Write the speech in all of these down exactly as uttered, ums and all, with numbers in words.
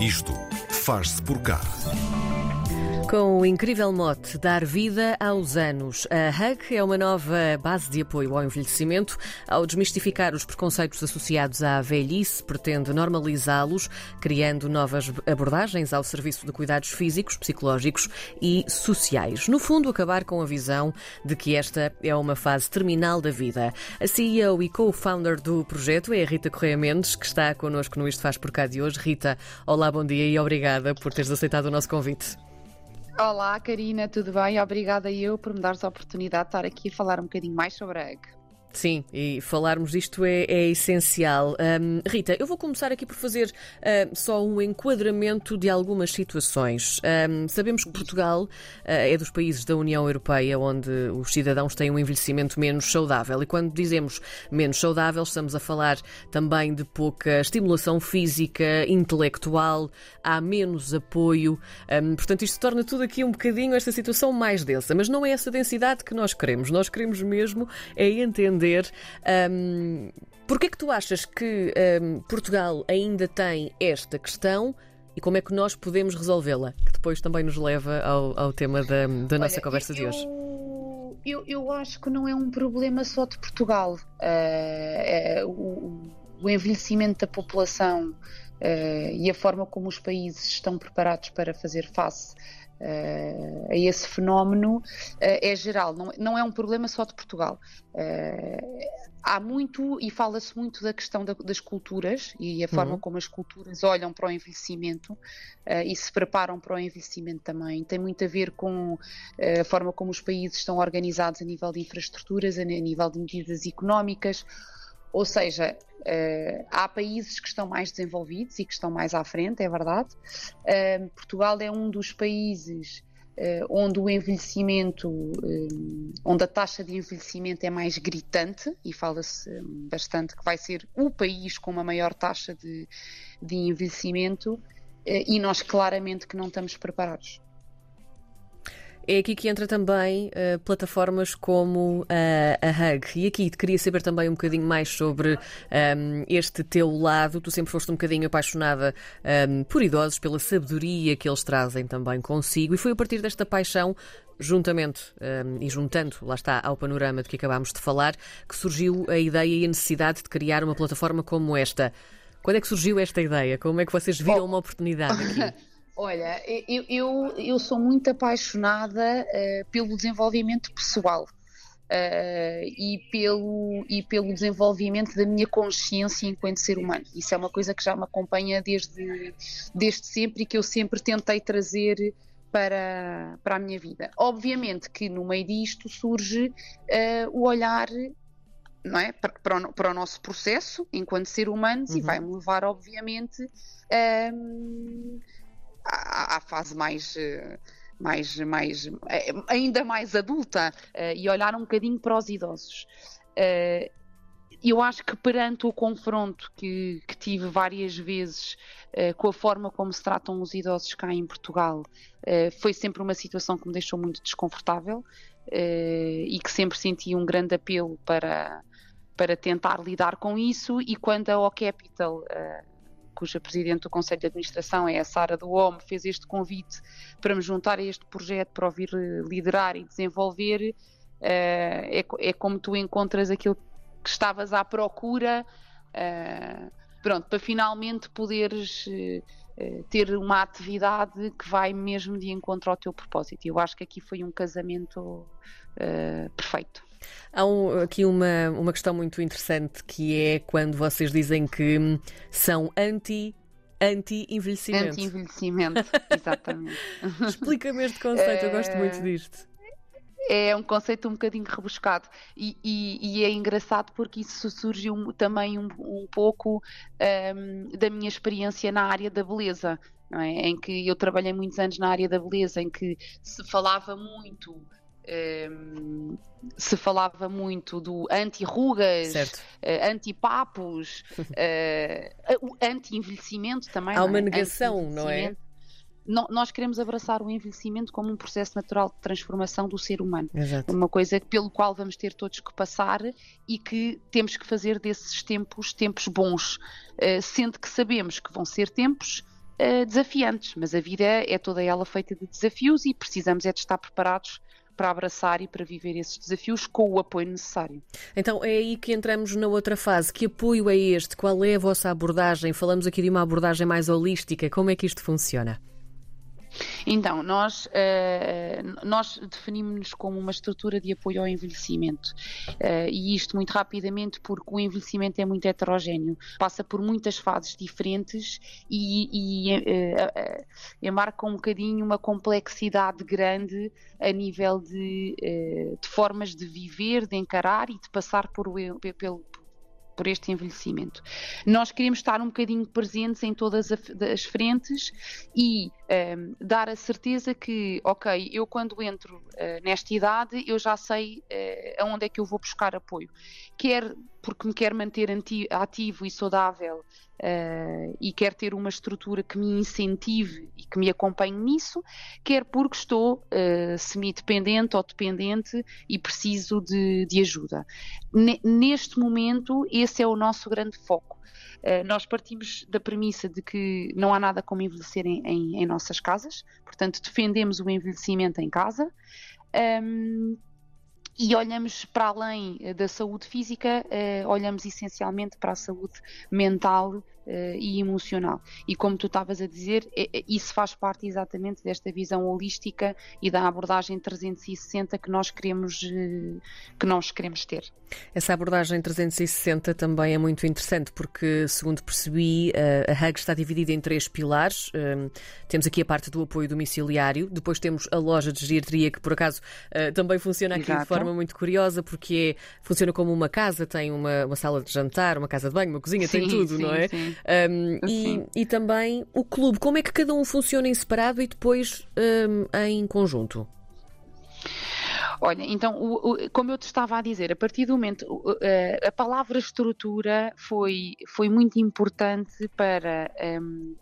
Isto faz-se por cá. Com o incrível mote Dar Vida aos Anos, a H U G é uma nova base de apoio ao envelhecimento. Ao desmistificar os preconceitos associados à velhice, pretende normalizá-los, criando novas abordagens ao serviço de cuidados físicos, psicológicos e sociais. No fundo, acabar com a visão de que esta é uma fase terminal da vida. A C E O e co-founder do projeto é a Rita Correia Mendes, que está connosco no Isto Faz Por Cá de hoje. Rita, olá, bom dia e obrigada por teres aceitado o nosso convite. Olá, Karina, tudo bem? Obrigada eu por me dares a oportunidade de estar aqui a falar um bocadinho mais sobre a H U G. Sim, e falarmos disto é, é essencial. Um, Rita, eu vou começar aqui por fazer uh, só um enquadramento de algumas situações. Um, sabemos que Portugal uh, é dos países da União Europeia onde os cidadãos têm um envelhecimento menos saudável. E quando dizemos menos saudável, estamos a falar também de pouca estimulação física, intelectual, há menos apoio. Um, portanto, isto torna tudo aqui um bocadinho esta situação mais densa. Mas não é essa densidade que nós queremos. Nós queremos mesmo é entender Um, porque é que tu achas que um, Portugal ainda tem esta questão e como é que nós podemos resolvê-la? Que depois também nos leva ao, ao tema da, da Olha, nossa conversa eu, de hoje. Eu, eu acho que não é um problema só de Portugal. Uh, é, o, o envelhecimento da população uh, e a forma como os países estão preparados para fazer face Uh, a esse fenómeno uh, é geral, não, não é um problema só de Portugal. Uh, há muito, e fala-se muito da questão da, das culturas e a forma uhum. como as culturas olham para o envelhecimento uh, e se preparam para o envelhecimento também. Tem muito a ver com uh, a forma como os países estão organizados a nível de infraestruturas, a nível de medidas económicas. Ou seja, uh, há países que estão mais desenvolvidos e que estão mais à frente, é verdade. Uh, Portugal é um dos países uh, onde o envelhecimento, um, onde a taxa de envelhecimento é mais gritante e fala-se um, bastante que vai ser o país com uma maior taxa de, de envelhecimento uh, e nós claramente que não estamos preparados. É aqui que entra também uh, plataformas como uh, a H U G. E aqui te queria saber também um bocadinho mais sobre um, este teu lado. Tu sempre foste um bocadinho apaixonada um, por idosos, pela sabedoria que eles trazem também consigo. E foi a partir desta paixão, juntamente um, e juntando, lá está, ao panorama de que acabámos de falar, que surgiu a ideia e a necessidade de criar uma plataforma como esta. Quando é que surgiu esta ideia? Como é que vocês viram uma oportunidade aqui? Olha, eu, eu, eu sou muito apaixonada uh, pelo desenvolvimento pessoal uh, e, pelo, e pelo desenvolvimento da minha consciência enquanto ser humano. Isso é uma coisa que já me acompanha desde, desde sempre e que eu sempre tentei trazer para, para a minha vida. Obviamente que no meio disto surge uh, o olhar, não é, para, para, o, para o nosso processo enquanto ser humanos uhum. e vai-me levar, obviamente, a... Um, à fase mais, mais, mais, ainda mais adulta e olhar um bocadinho para os idosos. Eu acho que perante o confronto que, que tive várias vezes com a forma como se tratam os idosos cá em Portugal, foi sempre uma situação que me deixou muito desconfortável e que sempre senti um grande apelo para, para tentar lidar com isso. E quando a O Capital, cuja presidente do Conselho de Administração é a Sara do Homo, fez este convite para me juntar a este projeto, para ouvir liderar e desenvolver, uh, é, é como tu encontras aquilo que estavas à procura, uh, pronto, para finalmente poderes uh, ter uma atividade que vai mesmo de encontro ao teu propósito. Eu acho que aqui foi um casamento uh, perfeito. Há um, aqui uma, uma questão muito interessante, que é quando vocês dizem que são anti, anti-envelhecimento. Anti-envelhecimento, exatamente. Explica-me este conceito, eu gosto muito disto. É um conceito um bocadinho rebuscado e, e, e é engraçado porque isso surge um, também um, um pouco um, da minha experiência na área da beleza, não é? Em que eu trabalhei muitos anos na área da beleza, em que se falava muito... Um, se falava muito do anti-rugas, uh, anti-papos, uh, anti-envelhecimento também. Há uma negação, não é? Não, nós queremos abraçar o envelhecimento como um processo natural de transformação do ser humano. Exato. Uma coisa pelo qual vamos ter todos que passar e que temos que fazer desses tempos, tempos bons, uh, sendo que sabemos que vão ser tempos uh, desafiantes, mas a vida é toda ela feita de desafios e precisamos é de estar preparados para abraçar e para viver esses desafios com o apoio necessário. Então é aí que entramos na outra fase. Que apoio é este? Qual é a vossa abordagem? Falamos aqui de uma abordagem mais holística. Como é que isto funciona? Então, nós, uh, nós definimos-nos como uma estrutura de apoio ao envelhecimento uh, e isto muito rapidamente porque o envelhecimento é muito heterogéneo, passa por muitas fases diferentes e, e uh, uh, emarca um bocadinho uma complexidade grande a nível de, uh, de formas de viver, de encarar e de passar por, pelo por este envelhecimento. Nós queremos estar um bocadinho presentes em todas as frentes e um, dar a certeza que, ok, eu quando entro uh, nesta idade, eu já sei uh, aonde é que eu vou buscar apoio. Quer porque me quero manter anti- ativo e saudável uh, e quero ter uma estrutura que me incentive e que me acompanhe nisso, quer porque estou uh, semidependente ou dependente e preciso de, de ajuda. N- neste momento, esse é o nosso grande foco. Uh, nós partimos da premissa de que não há nada como envelhecer em, em, em nossas casas, portanto defendemos o envelhecimento em casa. Um, E olhamos para além da saúde física, eh, olhamos essencialmente para a saúde mental eh, e emocional. E como tu estavas a dizer, eh, isso faz parte exatamente desta visão holística e da abordagem trezentos e sessenta que nós queremos, eh, que nós queremos ter. Essa abordagem trezentos e sessenta também é muito interessante porque, segundo percebi, a H U G está dividida em três pilares. Um, temos aqui a parte do apoio domiciliário, depois temos a loja de geriatria que, por acaso, uh, também funciona aqui. Exato. De forma muito curiosa porque é, funciona como uma casa, tem uma, uma sala de jantar, uma casa de banho, uma cozinha, sim, tem tudo, sim, não é? Sim. Um, sim. E, e também o clube. Como é que cada um funciona em separado e depois um, em conjunto? Olha, então, o, o, como eu te estava a dizer, a partir do momento, o, a, a palavra estrutura foi, foi muito importante para... Um,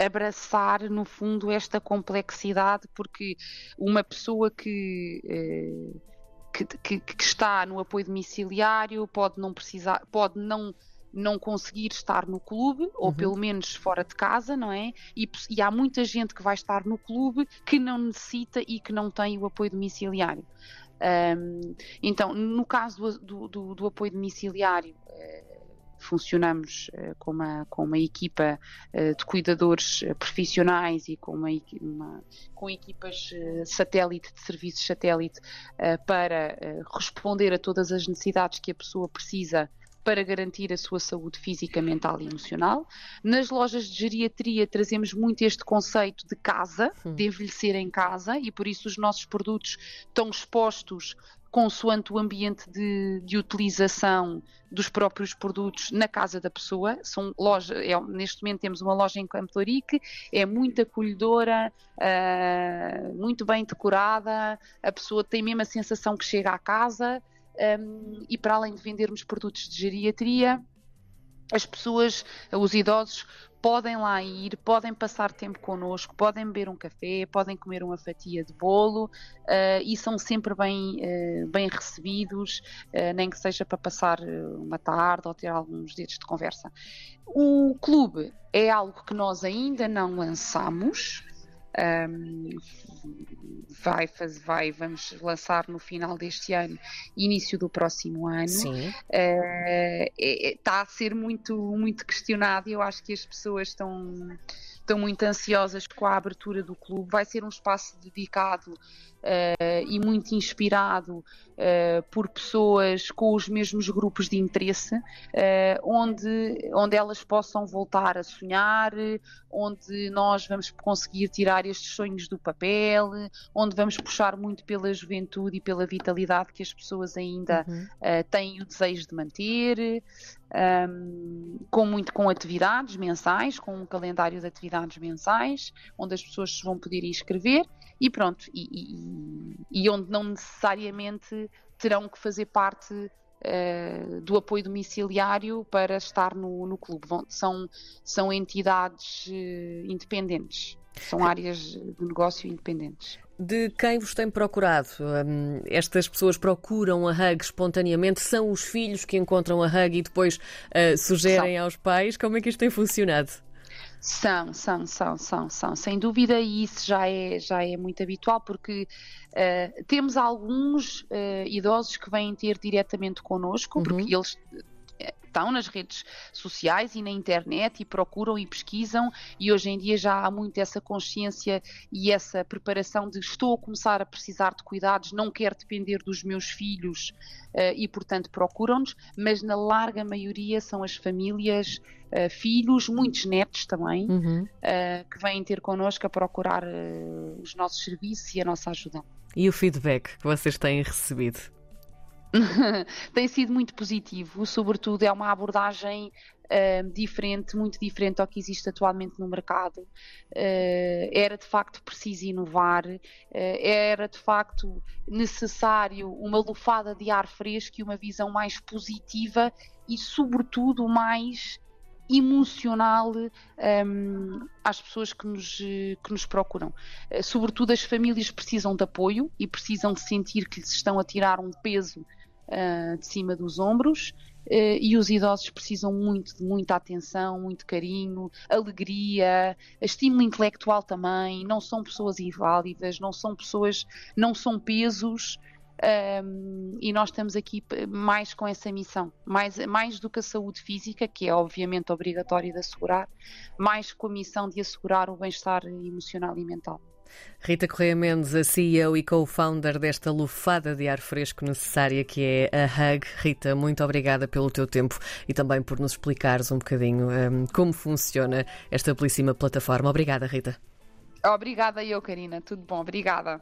abraçar, no fundo, esta complexidade, porque uma pessoa que, eh, que, que, que está no apoio domiciliário pode não precisar, pode não, não conseguir estar no clube, uhum. ou pelo menos fora de casa, não é? E, e há muita gente que vai estar no clube que não necessita e que não tem o apoio domiciliário. Um, então, no caso do, do, do apoio domiciliário, eh, funcionamos uh, com, uma, com uma equipa uh, de cuidadores uh, profissionais e com, uma, uma, com equipas uh, satélite, de serviços satélite, uh, para uh, responder a todas as necessidades que a pessoa precisa para garantir a sua saúde física, mental e emocional. Nas lojas de geriatria trazemos muito este conceito de casa, Sim. de envelhecer em casa, e por isso os nossos produtos estão expostos consoante o ambiente de, de utilização dos próprios produtos na casa da pessoa. São loja, é, neste momento temos uma loja em Camporique, é muito acolhedora, uh, muito bem decorada, a pessoa tem mesmo a sensação que chega à casa, um, e para além de vendermos produtos de geriatria, as pessoas, os idosos, podem lá ir, podem passar tempo connosco, podem beber um café, podem comer uma fatia de bolo uh, e são sempre bem, uh, bem recebidos, uh, nem que seja para passar uma tarde ou ter alguns dedos de conversa. O clube é algo que nós ainda não lançamos. Um, vai fazer, vai, vamos lançar no final deste ano, início do próximo ano. Sim. Uh, é, está a ser muito, muito questionado e eu acho que as pessoas estão, estão muito ansiosas com a abertura do clube. Vai ser um espaço dedicado uh, e muito inspirado uh, por pessoas com os mesmos grupos de interesse, uh, onde, onde elas possam voltar a sonhar, onde nós vamos conseguir tirar estes sonhos do papel, onde vamos puxar muito pela juventude e pela vitalidade que as pessoas ainda uhum. uh, têm o desejo de manter, um, com, muito, com atividades mensais, com um calendário de atividades mensais, onde as pessoas vão poder inscrever e pronto, e, e, e onde não necessariamente terão que fazer parte Uh, do apoio domiciliário para estar no, no clube. Vão, são, são entidades uh, independentes, são áreas de negócio independentes. De quem vos tem procurado? Um, estas pessoas procuram a H U G espontaneamente? São os filhos que encontram a H U G e depois uh, sugerem são. aos pais? Como é que isto tem funcionado? São, são, são, são, são, sem dúvida, e isso já é, já é muito habitual, porque uh, temos alguns uh, idosos que vêm ter diretamente connosco, uhum. porque eles estão nas redes sociais e na internet e procuram e pesquisam, e hoje em dia já há muito essa consciência e essa preparação de estou a começar a precisar de cuidados, não quero depender dos meus filhos uh, e portanto procuram-nos, mas na larga maioria são as famílias, uh, filhos, muitos netos também, uhum. uh, que vêm ter connosco a procurar uh, os nossos serviços e a nossa ajuda. E o feedback que vocês têm recebido? Tem sido muito positivo, sobretudo é uma abordagem uh, diferente, muito diferente ao que existe atualmente no mercado. Uh, era de facto preciso inovar, uh, era de facto necessário uma lufada de ar fresco e uma visão mais positiva e sobretudo mais emocional um, às pessoas que nos, que nos procuram. Sobretudo as famílias precisam de apoio e precisam de sentir que lhes estão a tirar um peso uh, de cima dos ombros, uh, e os idosos precisam muito de muita atenção, muito carinho, alegria, estímulo intelectual também. Não são pessoas inválidas, não são pessoas, não são pesos. Um, e nós estamos aqui mais com essa missão, mais, mais do que a saúde física, que é obviamente obrigatória de assegurar, mais com a missão de assegurar o bem-estar emocional e mental. Rita Correia Mendes, a C E O e co-founder desta lufada de ar fresco necessária que é a H U G. Rita, muito obrigada pelo teu tempo e também por nos explicares um bocadinho um, como funciona esta belíssima plataforma. Obrigada, Rita. Obrigada eu, Karina. Tudo bom, obrigada.